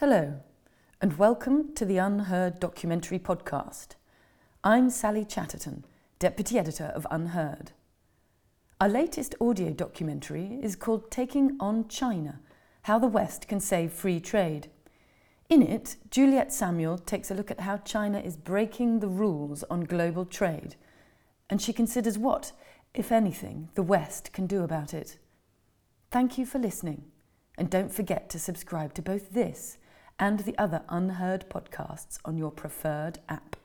Hello, and welcome to the UnHerd documentary podcast. I'm Sally Chatterton, Deputy Editor of UnHerd. Our latest audio documentary is called Taking on China, How the West Can Save Free Trade. In it, Juliet Samuel takes a look at how China is breaking the rules on global trade, and she considers what, if anything, the West can do about it. Thank you for listening, and don't forget to subscribe to both this and the other UnHerd podcasts on your preferred app.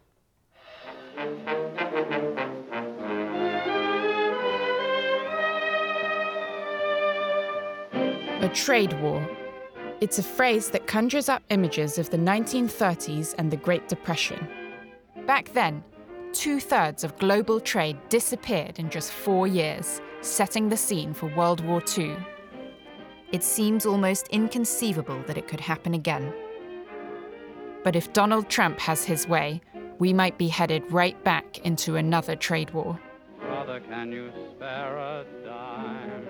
A trade war. It's a phrase that conjures up images of the 1930s and the Great Depression. Back then, two-thirds of global trade disappeared in just 4 years, setting the scene for World War II. It seems almost inconceivable that it could happen again. But if Donald Trump has his way, we might be headed right back into another trade war. Brother, can you spare a dime?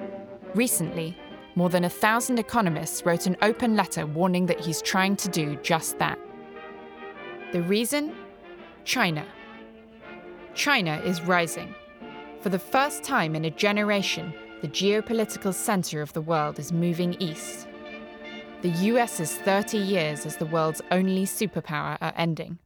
Recently, more than 1,000 economists wrote an open letter warning that he's trying to do just that. The reason? China. China is rising. For the first time in a generation, the geopolitical center of the world is moving east. The US's 30 years as the world's only superpower are ending.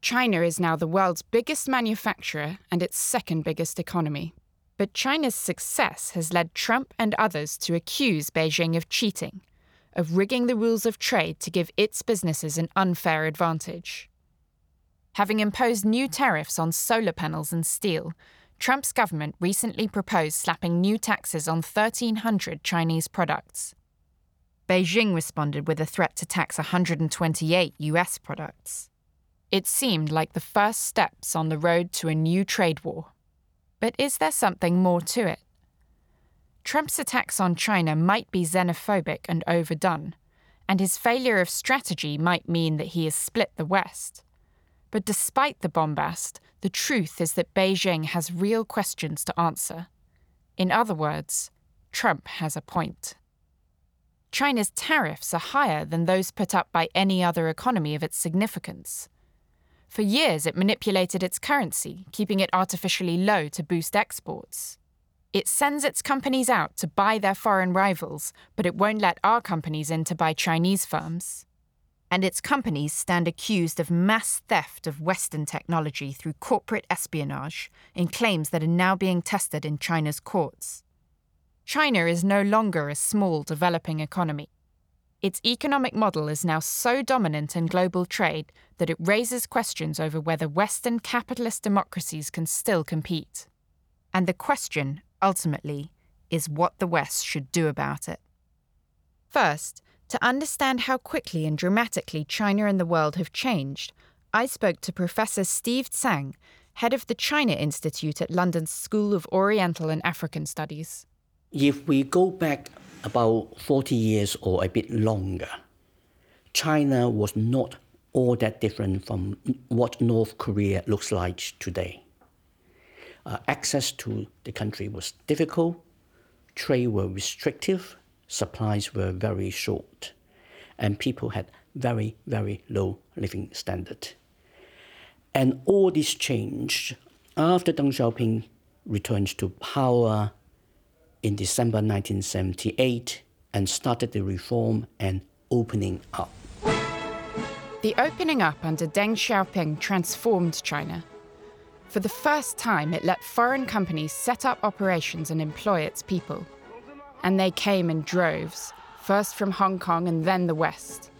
China is now the world's biggest manufacturer and its second biggest economy. But China's success has led Trump and others to accuse Beijing of cheating, of rigging the rules of trade to give its businesses an unfair advantage. Having imposed new tariffs on solar panels and steel, Trump's government recently proposed slapping new taxes on 1,300 Chinese products. Beijing responded with a threat to tax 128 US products. It seemed like the first steps on the road to a new trade war. But is there something more to it? Trump's attacks on China might be xenophobic and overdone, and his failure of strategy might mean that he has split the West. But despite the bombast, the truth is that Beijing has real questions to answer. In other words, Trump has a point. China's tariffs are higher than those put up by any other economy of its significance. For years, it manipulated its currency, keeping it artificially low to boost exports. It sends its companies out to buy their foreign rivals, but it won't let our companies in to buy Chinese firms. And its companies stand accused of mass theft of Western technology through corporate espionage, in claims that are now being tested in China's courts. China is no longer a small, developing economy. Its economic model is now so dominant in global trade that it raises questions over whether Western capitalist democracies can still compete. And the question, ultimately, is what the West should do about it. First, to understand how quickly and dramatically China and the world have changed, I spoke to Professor Steve Tsang, head of the China Institute at London's School of Oriental and African Studies. If we go back about 40 years or a bit longer, China was not all that different from what North Korea looks like today. Access to the country was difficult, trade were restrictive, supplies were very short, and people had very, very low living standard. And all this changed after Deng Xiaoping returned to power in December 1978, and started the reform and opening up. The opening up under Deng Xiaoping transformed China. For the first time, it let foreign companies set up operations and employ its people. And they came in droves, first from Hong Kong and then the West.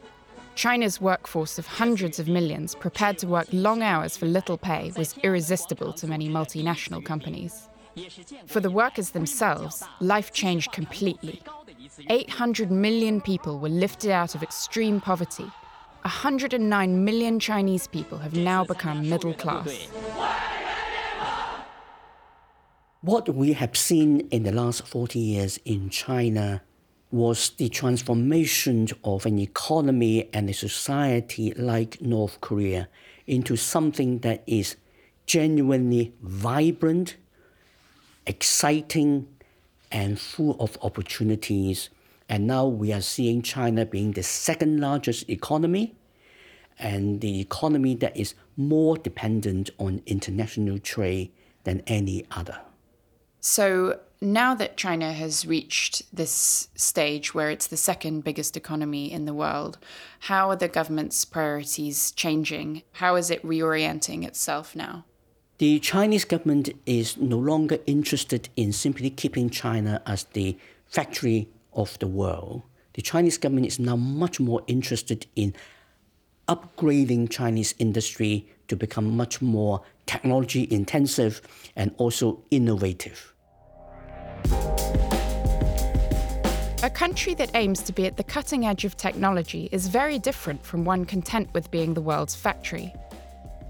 China's workforce of hundreds of millions prepared to work long hours for little pay was irresistible to many multinational companies. For the workers themselves, life changed completely. 800 million people were lifted out of extreme poverty. 109 million Chinese people have now become middle class. What we have seen in the last 40 years in China was the transformation of an economy and a society like North Korea into something that is genuinely vibrant, exciting, and full of opportunities And now we are seeing China being the second largest economy, and the economy that is more dependent on international trade than any other. So now that China has reached this stage where it's the second biggest economy in the world, how are the government's priorities changing? How is it reorienting itself now? The Chinese government is no longer interested in simply keeping China as the factory of the world. The Chinese government is now much more interested in upgrading Chinese industry to become much more technology intensive and also innovative. A country that aims to be at the cutting edge of technology is very different from one content with being the world's factory.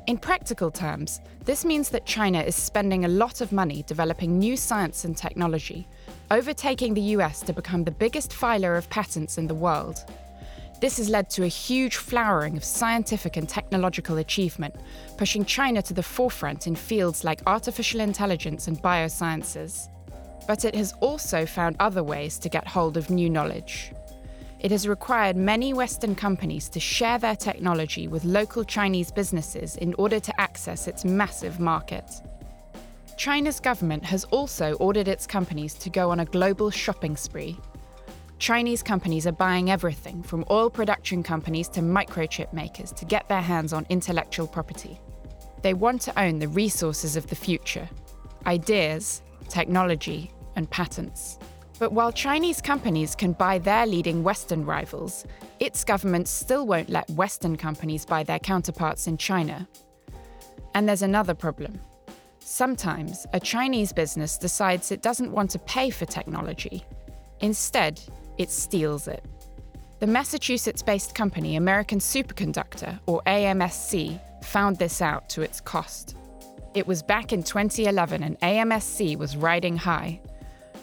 In practical terms, this means that China is spending a lot of money developing new science and technology, overtaking the US to become the biggest filer of patents in the world. This has led to a huge flowering of scientific and technological achievement, pushing China to the forefront in fields like artificial intelligence and biosciences. But it has also found other ways to get hold of new knowledge. It has required many Western companies to share their technology with local Chinese businesses in order to access its massive market. China's government has also ordered its companies to go on a global shopping spree. Chinese companies are buying everything from oil production companies to microchip makers to get their hands on intellectual property. They want to own the resources of the future, ideas, technology, and patents. But while Chinese companies can buy their leading Western rivals, its government still won't let Western companies buy their counterparts in China. And there's another problem. Sometimes a Chinese business decides it doesn't want to pay for technology. Instead, it steals it. The Massachusetts-based company American Superconductor, or AMSC, found this out to its cost. It was back in 2011 and AMSC was riding high.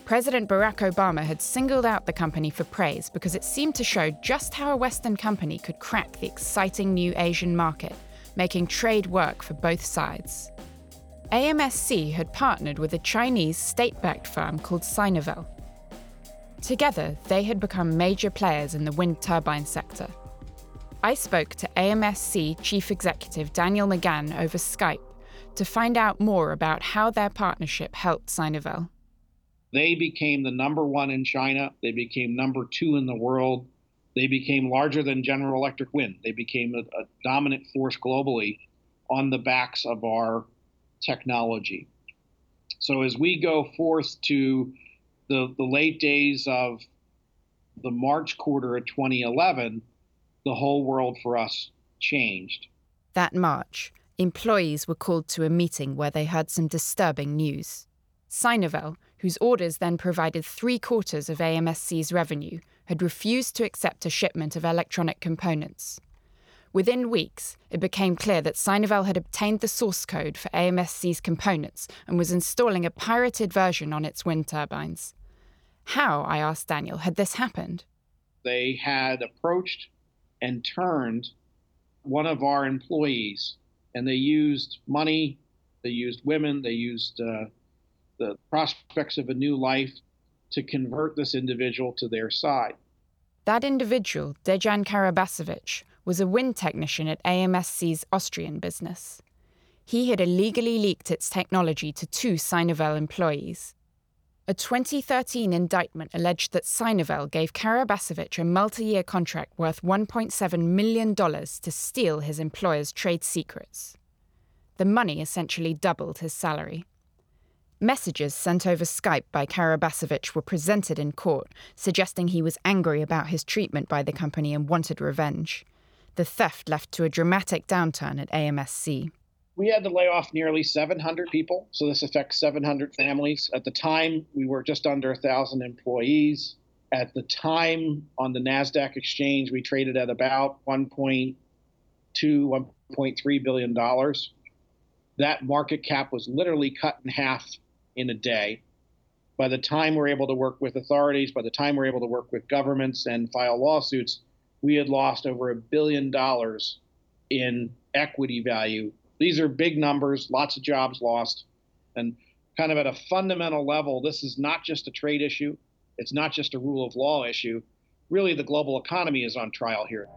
President Barack Obama had singled out the company for praise because it seemed to show just how a Western company could crack the exciting new Asian market, making trade work for both sides. AMSC had partnered with a Chinese state-backed firm called Sinovel. Together, they had become major players in the wind turbine sector. I spoke to AMSC Chief Executive Daniel McGann over Skype to find out more about how their partnership helped Sinovel. They became the number one in China. They became number two in the world. They became larger than General Electric Wind. They became a dominant force globally on the backs of our technology. So as we go forth to the late days of the March quarter of 2011, the whole world for us changed. That March, employees were called to a meeting where they heard some disturbing news. Sinovel, whose orders then provided 3/4 of AMSC's revenue, had refused to accept a shipment of electronic components. Within weeks, it became clear that Sinovel had obtained the source code for AMSC's components and was installing a pirated version on its wind turbines. How, I asked Daniel, had this happened? They had approached and turned one of our employees. And they used money, they used women, they used the prospects of a new life to convert this individual to their side. That individual, Dejan Karabasevich, was a wind technician at AMSC's Austrian business. He had illegally leaked its technology to two Sinovel employees. A 2013 indictment alleged that Sinovel gave Karabasevich a multi-year contract worth $1.7 million to steal his employer's trade secrets. The money essentially doubled his salary. Messages sent over Skype by Karabasevich were presented in court, suggesting he was angry about his treatment by the company and wanted revenge. The theft led to a dramatic downturn at AMSC. We had to lay off nearly 700 people, so this affects 700 families. At the time, we were just under 1,000 employees. At the time, on the NASDAQ exchange, we traded at about $1.2, $1.3 billion. That market cap was literally cut in half in a day. By the time we're able to work with authorities, by the time we're able to work with governments and file lawsuits, we had lost over $1 billion in equity value. These are big numbers, lots of jobs lost, and kind of at a fundamental level, this is not just a trade issue. It's not just a rule of law issue. really the global economy is on trial here.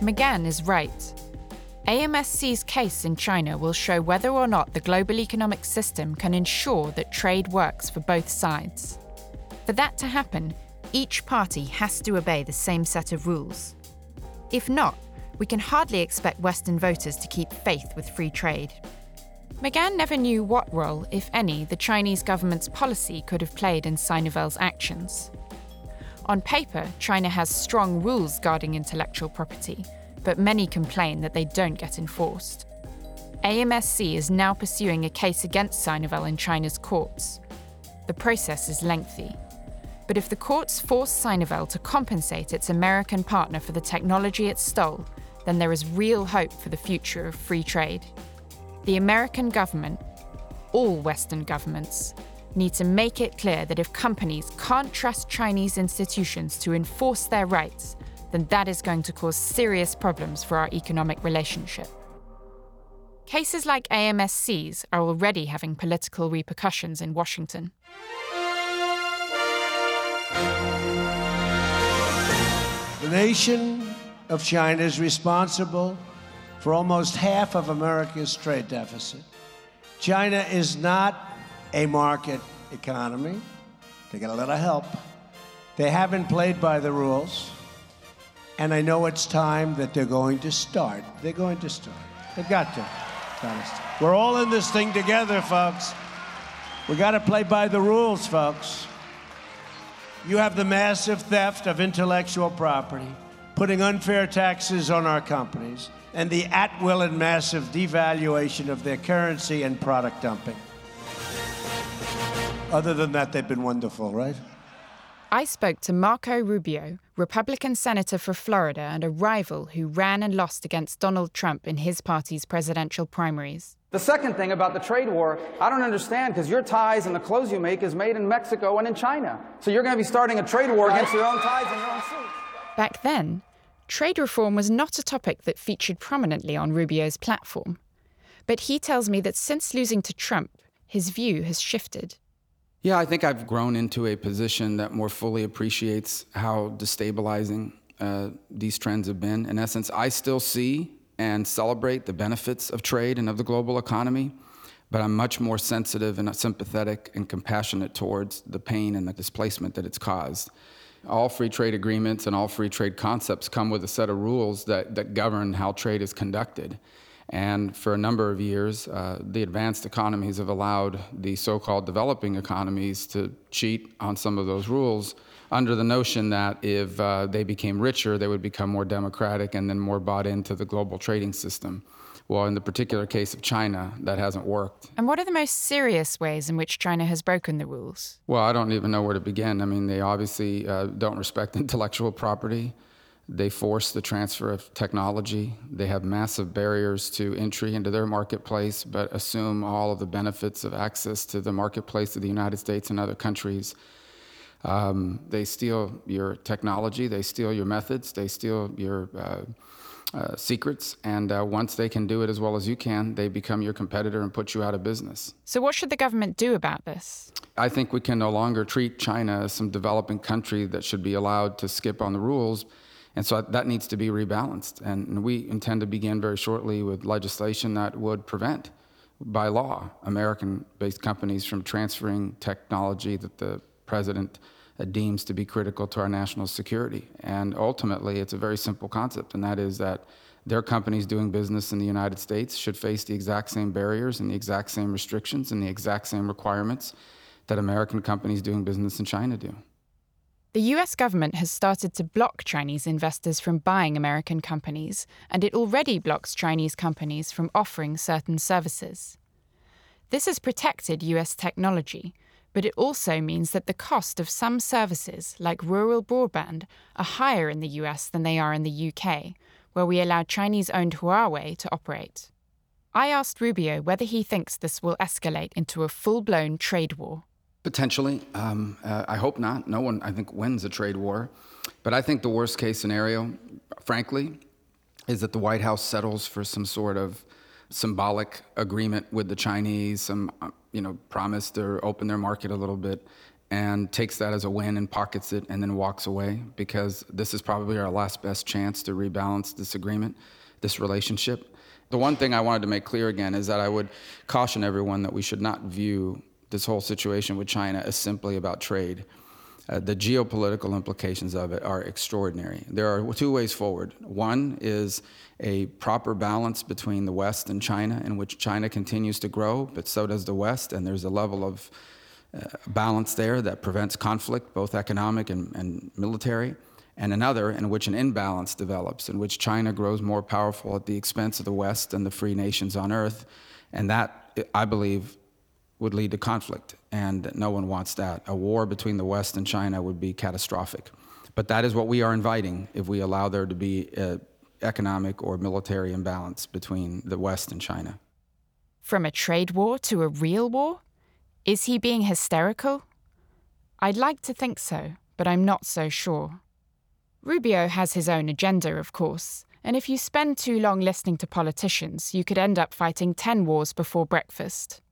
McGann is right. AMSC's case in China will show whether or not the global economic system can ensure that trade works for both sides. For that to happen, each party has to obey the same set of rules. If not, we can hardly expect Western voters to keep faith with free trade. McGann never knew what role, if any, the Chinese government's policy could have played in Sinovel's actions. On paper, China has strong rules guarding intellectual property, but many complain that they don't get enforced. AMSC is now pursuing a case against Sinovel in China's courts. The process is lengthy. But if the courts force Sinovel to compensate its American partner for the technology it stole, then there is real hope for the future of free trade. The American government, all Western governments, need to make it clear that if companies can't trust Chinese institutions to enforce their rights, then that is going to cause serious problems for our economic relationship. Cases like AMSC's are already having political repercussions in Washington. The nation of China is responsible for almost half of America's trade deficit. China is not a market economy. They got a lot of help. They haven't played by the rules. And I know it's time that they're going to start. They're going to start. They've got to. We're all in this thing together, folks. We got to play by the rules, folks. You have the massive theft of intellectual property, putting unfair taxes on our companies, and the at-will and massive devaluation of their currency and product dumping. Other than that, they've been wonderful, right? I spoke to Marco Rubio, Republican senator for Florida and a rival who ran and lost against Donald Trump in his party's presidential primaries. The second thing about the trade war, I don't understand, because your ties and the clothes you make is made in Mexico and in China. So you're going to be starting a trade war against your own ties and your own suits. Back then, trade reform was not a topic that featured prominently on Rubio's platform. But he tells me that since losing to Trump, his view has shifted. Yeah, I think I've grown into a position that more fully appreciates how destabilizing these trends have been. In essence, I still see and celebrate the benefits of trade and of the global economy, but I'm much more sensitive and sympathetic and compassionate towards the pain and the displacement that it's caused. All free trade agreements and all free trade concepts come with a set of rules that govern how trade is conducted. And for a number of years, the advanced economies have allowed the so-called developing economies to cheat on some of those rules under the notion that if they became richer, they would become more democratic and then more bought into the global trading system. Well, in the particular case of China, that hasn't worked. And what are the most serious ways in which China has broken the rules? Well, I don't even know where to begin. I mean, they obviously don't respect intellectual property. They force the transfer of technology. They have massive barriers to entry into their marketplace, but assume all of the benefits of access to the marketplace of the United States and other countries. They steal your technology. They steal your methods. They steal your secrets. And once they can do it as well as you can, they become your competitor and put you out of business. So what should the government do about this? I think we can no longer treat China as some developing country that should be allowed to skip on the rules. And so that needs to be rebalanced. And we intend to begin very shortly with legislation that would prevent, by law, American-based companies from transferring technology that the president deems to be critical to our national security. And ultimately, it's a very simple concept, and that is that their companies doing business in the United States should face the exact same barriers and the exact same restrictions and the exact same requirements that American companies doing business in China do. The US government has started to block Chinese investors from buying American companies, and it already blocks Chinese companies from offering certain services. This has protected US technology, but it also means that the cost of some services, like rural broadband, are higher in the US than they are in the UK, where we allow Chinese-owned Huawei to operate. I asked Rubio whether he thinks this will escalate into a full-blown trade war. Potentially. I hope not. No one, I think, wins a trade war. But I think the worst-case scenario, frankly, is that the White House settles for some sort of symbolic agreement with the Chinese, some promise to open their market a little bit, and takes that as a win and pockets it and then walks away, because this is probably our last best chance to rebalance this agreement, this relationship. The one thing I wanted to make clear again is that I would caution everyone that we should not view this whole situation with China as simply about trade. The geopolitical implications of it are extraordinary. There are two ways forward. One is a proper balance between the West and China, in which China continues to grow, but so does the West, and there's a level of balance there that prevents conflict, both economic and military, and another in which an imbalance develops, in which China grows more powerful at the expense of the West and the free nations on Earth, and that, I believe, would lead to conflict, and no one wants that. A war between the West and China would be catastrophic. But that is what we are inviting if we allow there to be an economic or military imbalance between the West and China. From a trade war to a real war? Is he being hysterical? I'd like to think so, but I'm not so sure. Rubio has his own agenda, of course, and if you spend too long listening to politicians, you could end up fighting 10 wars before breakfast.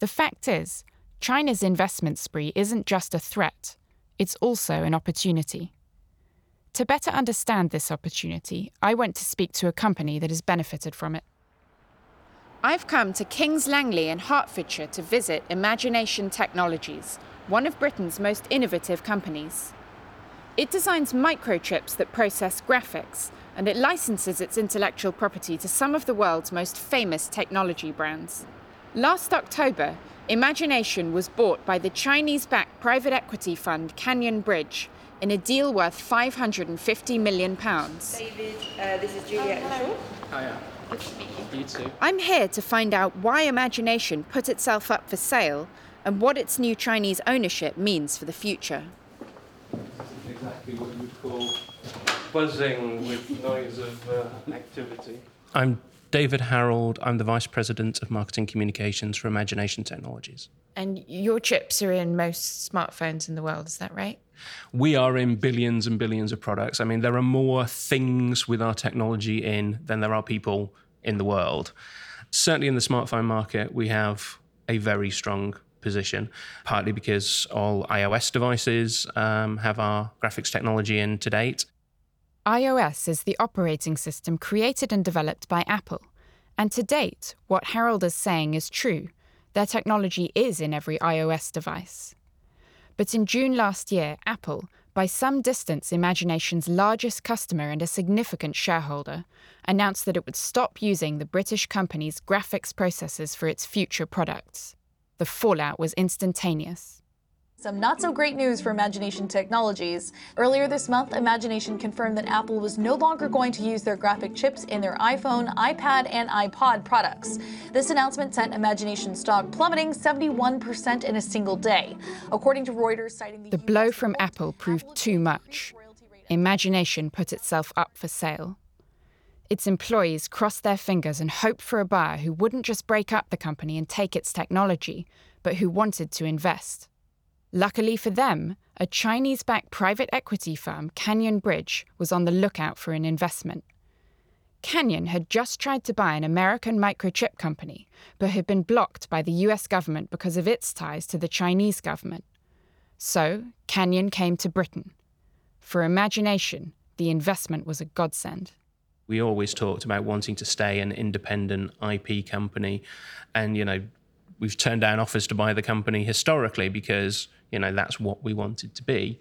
The fact is, China's investment spree isn't just a threat, it's also an opportunity. To better understand this opportunity, I went to speak to a company that has benefited from it. I've come to King's Langley in Hertfordshire to visit Imagination Technologies, one of Britain's most innovative companies. It designs microchips that process graphics, and it licenses its intellectual property to some of the world's most famous technology brands. Last October, Imagination was bought by the Chinese-backed private equity fund Canyon Bridge in a deal worth £550 million. David, this is Juliet. Hello. Hiya. Good to meet you. You too. I'm here to find out why Imagination put itself up for sale and what its new Chinese ownership means for the future. Exactly what you would call buzzing with noise of activity. I'm David Harold. I'm the Vice President of Marketing Communications for Imagination Technologies. And your chips are in most smartphones in the world, is that right? We are in billions and billions of products. I mean, there are more things with our technology in than there are people in the world. Certainly in the smartphone market, we have a very strong position, partly because all iOS devices have our graphics technology in to date. iOS is the operating system created and developed by Apple. And to date, what Harold is saying is true. Their technology is in every iOS device. But in June last year, Apple, by some distance Imagination's largest customer and a significant shareholder, announced that it would stop using the British company's graphics processors for its future products. The fallout was instantaneous. Some not-so-great news for Imagination Technologies. Earlier this month, Imagination confirmed that Apple was no longer going to use their graphic chips in their iPhone, iPad, and iPod products. This announcement sent Imagination stock plummeting 71% in a single day. According to Reuters, citing the blow from Apple proved too much. Imagination put itself up for sale. Its employees crossed their fingers and hoped for a buyer who wouldn't just break up the company and take its technology, but who wanted to invest. Luckily for them, a Chinese-backed private equity firm, Canyon Bridge, was on the lookout for an investment. Canyon had just tried to buy an American microchip company, but had been blocked by the US government because of its ties to the Chinese government. So, Canyon came to Britain. For Imagination, the investment was a godsend. We always talked about wanting to stay an independent IP company, and, you know, we've turned down offers to buy the company historically because, you know, that's what we wanted to be.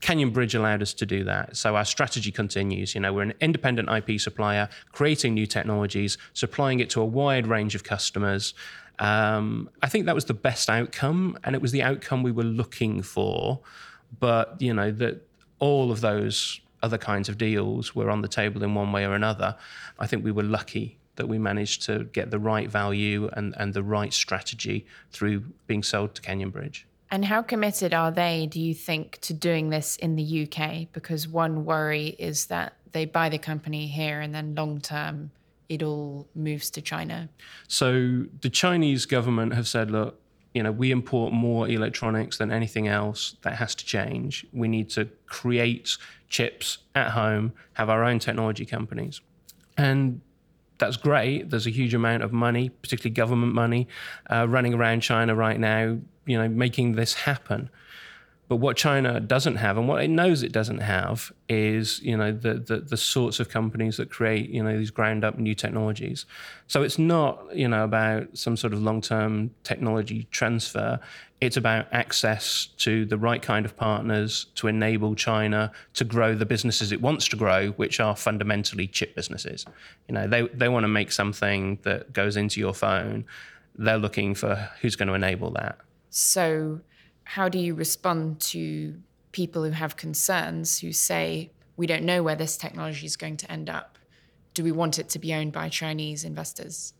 Canyon Bridge allowed us to do that. So our strategy continues. You know, we're an independent IP supplier, creating new technologies, supplying it to a wide range of customers. I think that was the best outcome, and it was the outcome we were looking for. But, you know, that all of those other kinds of deals were on the table in one way or another. I think we were lucky that we managed to get the right value and the right strategy through being sold to Canyon Bridge. And how committed are they, do you think, to doing this in the UK? Because one worry is that they buy the company here and then long-term it all moves to China. So the Chinese government have said, look, you know, we import more electronics than anything else. That has to change. We need to create chips at home, have our own technology companies. And that's great. There's a huge amount of money, particularly government money, running around China right now, you know, making this happen. But what China doesn't have, and what it knows it doesn't have, is, you know, the sorts of companies that create, you know, these ground up new technologies. So it's not, you know, about some sort of long term technology transfer. It's about access to the right kind of partners to enable China to grow the businesses it wants to grow, which are fundamentally chip businesses. You know, they want to make something that goes into your phone. They're looking for who's going to enable that. So how do you respond to people who have concerns, who say, we don't know where this technology is going to end up? Do we want it to be owned by Chinese investors?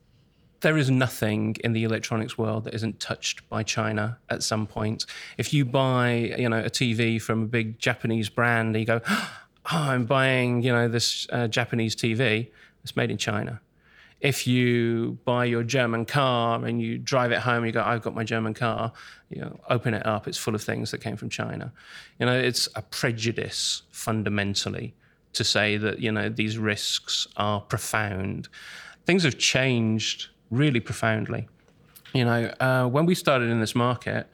There is nothing in the electronics world that isn't touched by China at some point. If you buy, you know, a TV from a big Japanese brand, and you go, oh, I'm buying, you know, this Japanese TV, it's made in China. If you buy your German car and you drive it home, you go, I've got my German car, you know, open it up, it's full of things that came from China. You know, it's a prejudice fundamentally to say that, you know, these risks are profound. Things have changed really profoundly. You know, when we started in this market,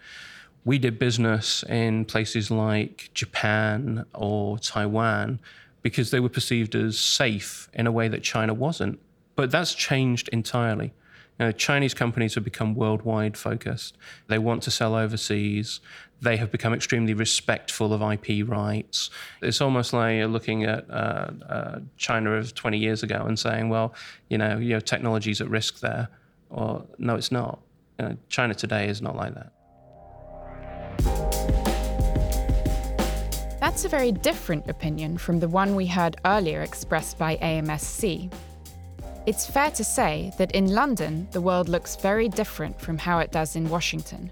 we did business in places like Japan or Taiwan because they were perceived as safe in a way that China wasn't. But that's changed entirely. You know, Chinese companies have become worldwide focused. They want to sell overseas. They have become extremely respectful of IP rights. It's almost like you're looking at China of 20 years ago and saying, well, you know, your technology's at risk there. Or, no, it's not. You know, China today is not like that. That's a very different opinion from the one we heard earlier expressed by AMSC. It's fair to say that in London, the world looks very different from how it does in Washington.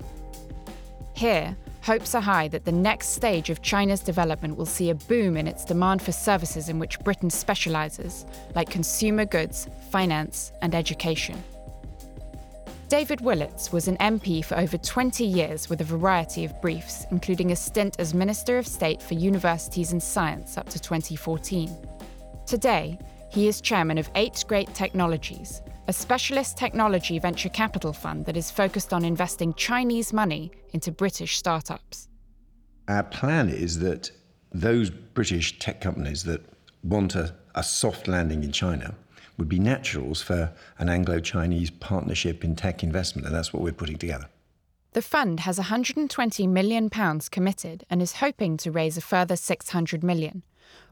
Here, hopes are high that the next stage of China's development will see a boom in its demand for services in which Britain specialises, like consumer goods, finance and education. David Willetts was an MP for over 20 years with a variety of briefs, including a stint as Minister of State for Universities and Science up to 2014. Today, he is chairman of Eight Great Technologies, a specialist technology venture capital fund that is focused on investing Chinese money into British startups. Our plan is that those British tech companies that want a soft landing in China would be naturals for an Anglo-Chinese partnership in tech investment, and that's what we're putting together. The fund has £120 million committed and is hoping to raise a further £600 million.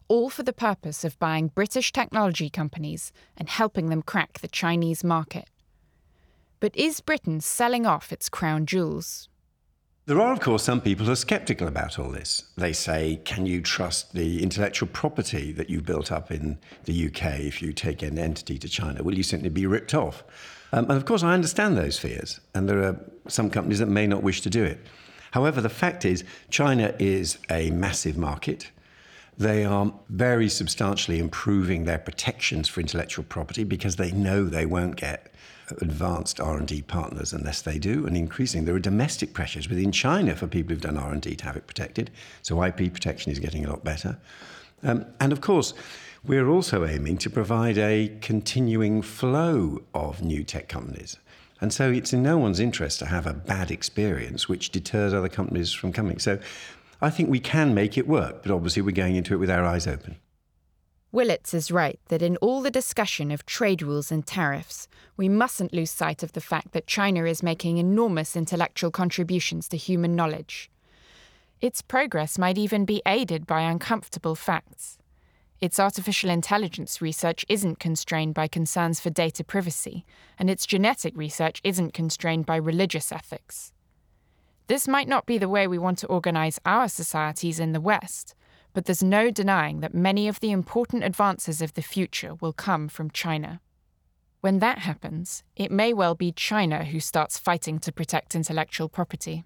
All for the purpose of buying British technology companies and helping them crack the Chinese market. But is Britain selling off its crown jewels? There are, of course, some people who are sceptical about all this. They say, can you trust the intellectual property that you built up in the UK if you take an entity to China? Will you simply be ripped off? And of course, I understand those fears, and there are some companies that may not wish to do it. However, the fact is, China is a massive market. They are very substantially improving their protections for intellectual property because they know they won't get advanced R&D partners unless they do. And increasingly, there are domestic pressures within China for people who've done R&D to have it protected. So IP protection is getting a lot better. And of course, we're also aiming to provide a continuing flow of new tech companies. And so it's in no one's interest to have a bad experience which deters other companies from coming. So I think we can make it work, but obviously we're going into it with our eyes open. Willetts is right that in all the discussion of trade rules and tariffs, we mustn't lose sight of the fact that China is making enormous intellectual contributions to human knowledge. Its progress might even be aided by uncomfortable facts. Its artificial intelligence research isn't constrained by concerns for data privacy, and its genetic research isn't constrained by religious ethics. This might not be the way we want to organise our societies in the West, but there's no denying that many of the important advances of the future will come from China. When that happens, it may well be China who starts fighting to protect intellectual property.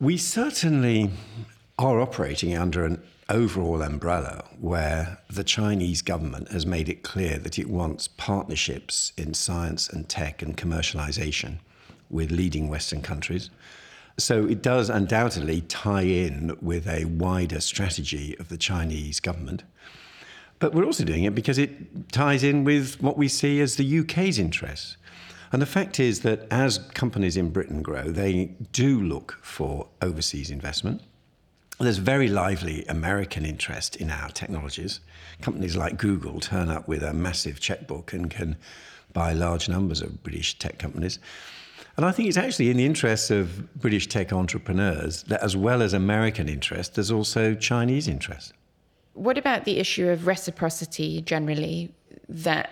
We certainly are operating under an overall umbrella where the Chinese government has made it clear that it wants partnerships in science and tech and commercialisation with leading Western countries. So it does undoubtedly tie in with a wider strategy of the Chinese government. But we're also doing it because it ties in with what we see as the UK's interests. And the fact is that as companies in Britain grow, they do look for overseas investment. There's very lively American interest in our technologies. Companies like Google turn up with a massive checkbook and can buy large numbers of British tech companies. And I think it's actually in the interests of British tech entrepreneurs that, as well as American interest, there's also Chinese interest. What about the issue of reciprocity generally, that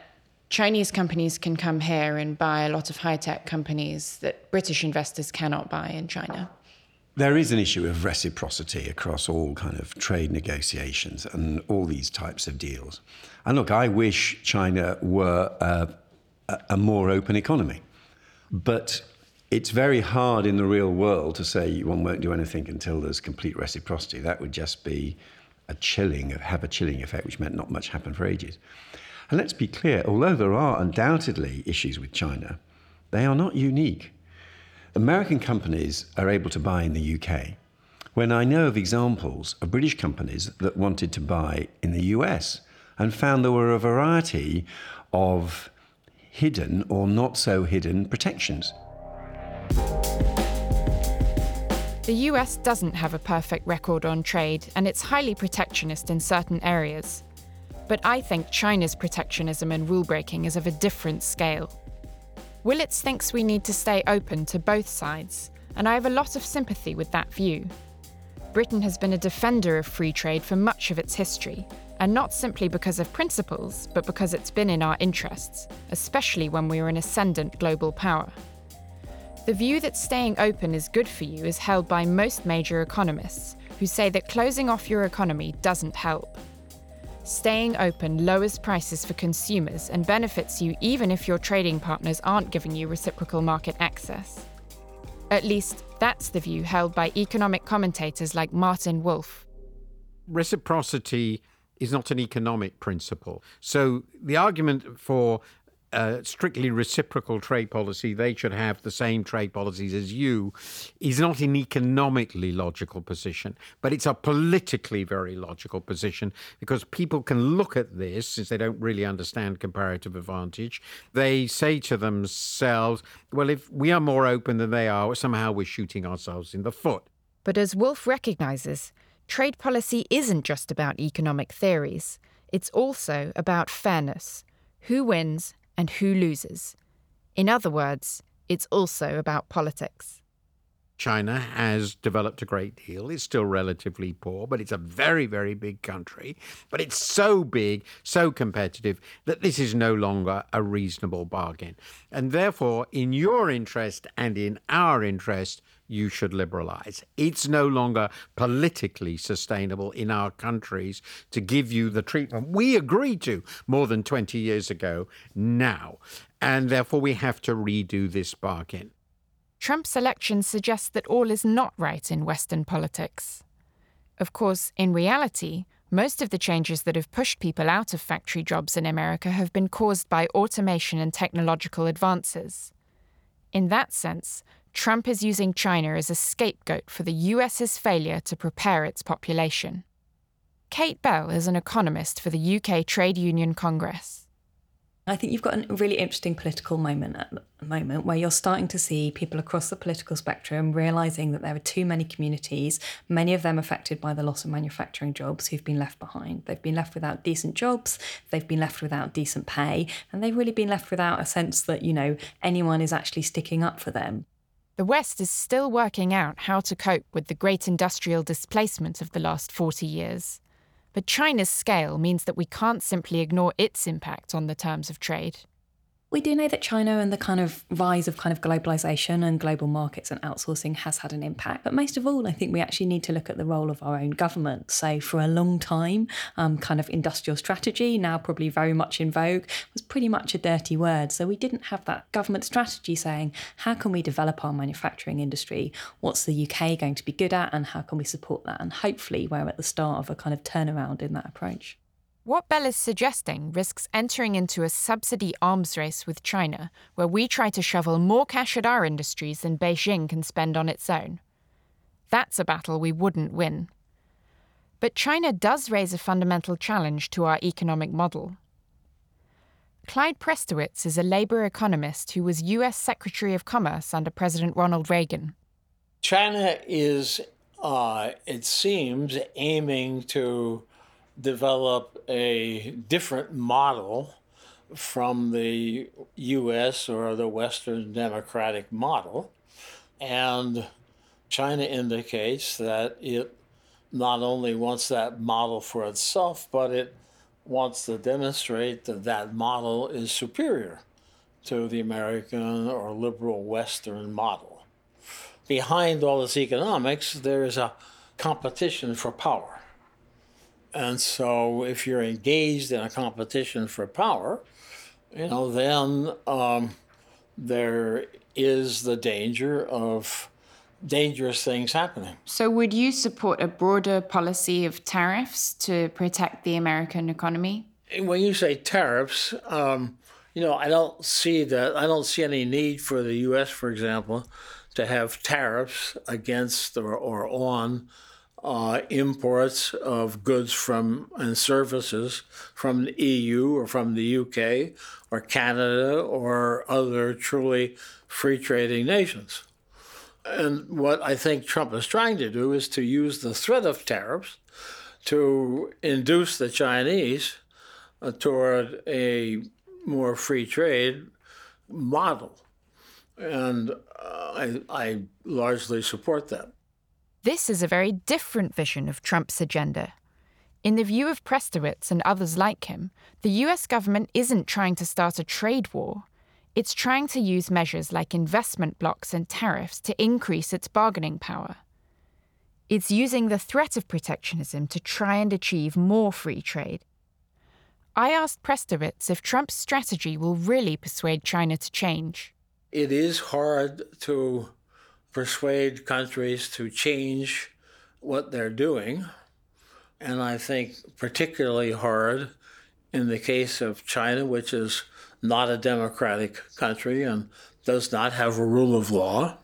Chinese companies can come here and buy a lot of high-tech companies that British investors cannot buy in China? There is an issue of reciprocity across all kind of trade negotiations and all these types of deals. And look, I wish China were a more open economy. But it's very hard in the real world to say one won't do anything until there's complete reciprocity. That would just be a chilling effect, which meant not much happened for ages. And let's be clear, although there are undoubtedly issues with China, they are not unique. American companies are able to buy in the UK, when I know of examples of British companies that wanted to buy in the US and found there were a variety of hidden or not so hidden protections. The US doesn't have a perfect record on trade, and it's highly protectionist in certain areas. But I think China's protectionism and rule-breaking is of a different scale. Willetts thinks we need to stay open to both sides, and I have a lot of sympathy with that view. Britain has been a defender of free trade for much of its history, and not simply because of principles, but because it's been in our interests, especially when we were an ascendant global power. The view that staying open is good for you is held by most major economists, who say that closing off your economy doesn't help. Staying open lowers prices for consumers and benefits you even if your trading partners aren't giving you reciprocal market access. At least, that's the view held by economic commentators like Martin Wolf. Reciprocity is not an economic principle. So the argument for strictly reciprocal trade policy, they should have the same trade policies as you, is not an economically logical position, but it's a politically very logical position, because people can look at this, since they don't really understand comparative advantage. They say to themselves, well, if we are more open than they are, somehow we're shooting ourselves in the foot. But as Wolf recognises, trade policy isn't just about economic theories. It's also about fairness, who wins and who loses. In other words, it's also about politics. China has developed a great deal. It's still relatively poor, but it's a very, very big country. But it's so big, so competitive, that this is no longer a reasonable bargain. And therefore, in your interest and in our interest, you should liberalise. It's no longer politically sustainable in our countries to give you the treatment we agreed to more than 20 years ago now. And therefore, we have to redo this bargain. Trump's election suggests that all is not right in Western politics. Of course, in reality, most of the changes that have pushed people out of factory jobs in America have been caused by automation and technological advances. In that sense, Trump is using China as a scapegoat for the US's failure to prepare its population. Kate Bell is an economist for the UK Trade Union Congress. I think you've got a really interesting political moment at the moment where you're starting to see people across the political spectrum realising that there are too many communities, many of them affected by the loss of manufacturing jobs, who've been left behind. They've been left without decent jobs, they've been left without decent pay, and they've really been left without a sense that, you know, anyone is actually sticking up for them. The West is still working out how to cope with the great industrial displacement of the last 40 years. But China's scale means that we can't simply ignore its impact on the terms of trade. We do know that China and the kind of rise of globalisation and global markets and outsourcing has had an impact. But most of all, I think we actually need to look at the role of our own government. So for a long time, kind of industrial strategy, now probably very much in vogue, was pretty much a dirty word. So we didn't have that government strategy saying, how can we develop our manufacturing industry? What's the UK going to be good at and how can we support that? And hopefully we're at the start of a kind of turnaround in that approach. What Bell is suggesting risks entering into a subsidy arms race with China, where we try to shovel more cash at our industries than Beijing can spend on its own. That's a battle we wouldn't win. But China does raise a fundamental challenge to our economic model. Clyde Prestowitz is a Labour economist who was US Secretary of Commerce under President Ronald Reagan. China is it seems, aiming to develop a different model from the U.S. or the Western democratic model. And China indicates that it not only wants that model for itself, but it wants to demonstrate that that model is superior to the American or liberal Western model. Behind all this economics, there is a competition for power. And so if you're engaged in a competition for power, you know, then there is the danger of dangerous things happening. So would you support a broader policy of tariffs to protect the American economy? When you say tariffs, you know, I don't see that. I don't see any need for the U.S., for example, to have tariffs against or on imports of goods from and services from the EU or from the UK or Canada or other truly free trading nations. And what I think Trump is trying to do is to use the threat of tariffs to induce the Chinese toward a more free trade model. And I largely support that. This is a very different vision of Trump's agenda. In the view of Prestowitz and others like him, the US government isn't trying to start a trade war. It's trying to use measures like investment blocks and tariffs to increase its bargaining power. It's using the threat of protectionism to try and achieve more free trade. I asked Prestowitz if Trump's strategy will really persuade China to change. It is hard to persuade countries to change what they're doing, and I think particularly hard in the case of China, which is not a democratic country and does not have a rule of law.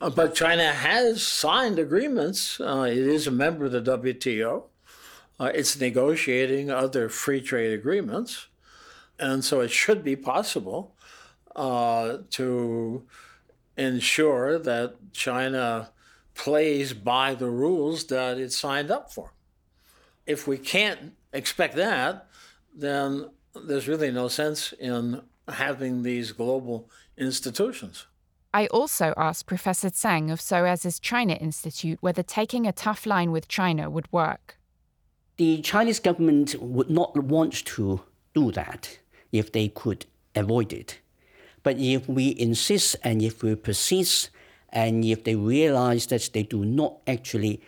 But China has signed agreements. It is a member of the WTO. It's negotiating other free trade agreements. And so it should be possible to ensure that China plays by the rules that it signed up for. If we can't expect that, then there's really no sense in having these global institutions. I also asked Professor Tsang of SOAS's China Institute whether taking a tough line with China would work. The Chinese government would not want to do that if they could avoid it. But if we insist and if we persist and if they realize that they do not actually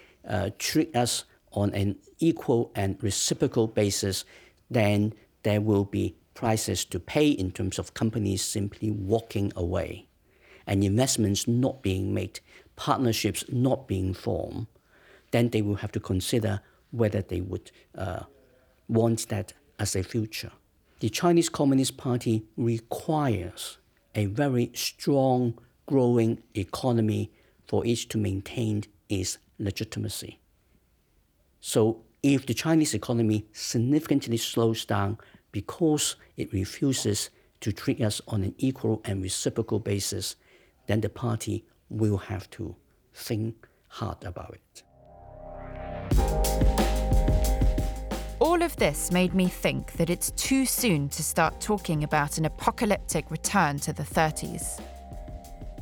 treat us on an equal and reciprocal basis, then there will be prices to pay in terms of companies simply walking away and investments not being made, partnerships not being formed. Then they will have to consider whether they would want that as a future. The Chinese Communist Party requires a very strong, growing economy for it to maintain its legitimacy. So if the Chinese economy significantly slows down because it refuses to treat us on an equal and reciprocal basis, then the party will have to think hard about it. All of this made me think that it's too soon to start talking about an apocalyptic return to the 30s.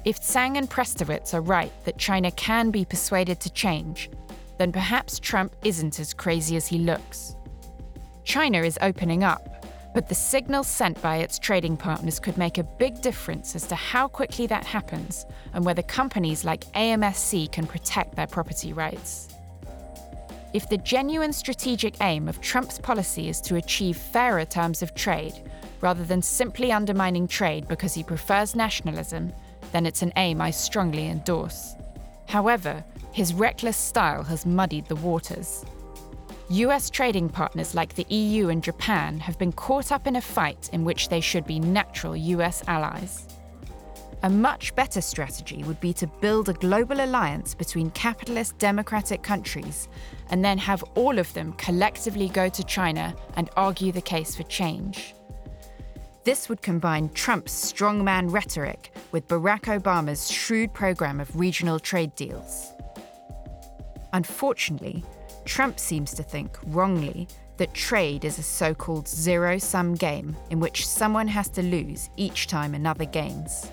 If Tsang and Prestowitz are right that China can be persuaded to change, then perhaps Trump isn't as crazy as he looks. China is opening up, but the signals sent by its trading partners could make a big difference as to how quickly that happens and whether companies like AMSC can protect their property rights. If the genuine strategic aim of Trump's policy is to achieve fairer terms of trade, rather than simply undermining trade because he prefers nationalism, then it's an aim I strongly endorse. However, his reckless style has muddied the waters. US trading partners like the EU and Japan have been caught up in a fight in which they should be natural US allies. A much better strategy would be to build a global alliance between capitalist democratic countries and then have all of them collectively go to China and argue the case for change. This would combine Trump's strongman rhetoric with Barack Obama's shrewd program of regional trade deals. Unfortunately, Trump seems to think, wrongly, that trade is a so-called zero-sum game in which someone has to lose each time another gains.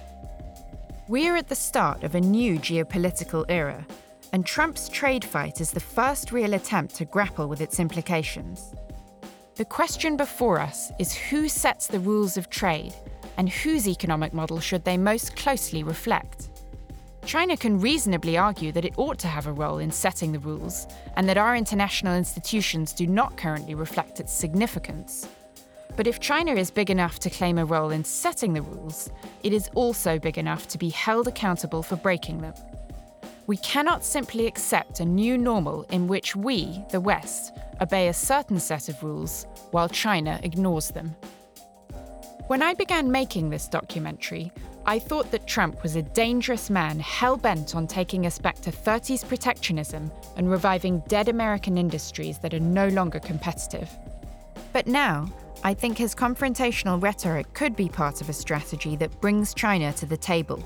We're at the start of a new geopolitical era, and Trump's trade fight is the first real attempt to grapple with its implications. The question before us is who sets the rules of trade, and whose economic model should they most closely reflect? China can reasonably argue that it ought to have a role in setting the rules, and that our international institutions do not currently reflect its significance. But if China is big enough to claim a role in setting the rules, it is also big enough to be held accountable for breaking them. We cannot simply accept a new normal in which we, the West, obey a certain set of rules while China ignores them. When I began making this documentary, I thought that Trump was a dangerous man hell-bent on taking us back to 30s protectionism and reviving dead American industries that are no longer competitive. But now, I think his confrontational rhetoric could be part of a strategy that brings China to the table.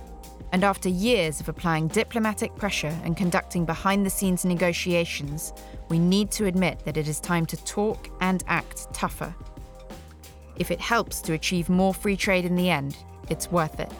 And after years of applying diplomatic pressure and conducting behind-the-scenes negotiations, we need to admit that it is time to talk and act tougher. If it helps to achieve more free trade in the end, it's worth it.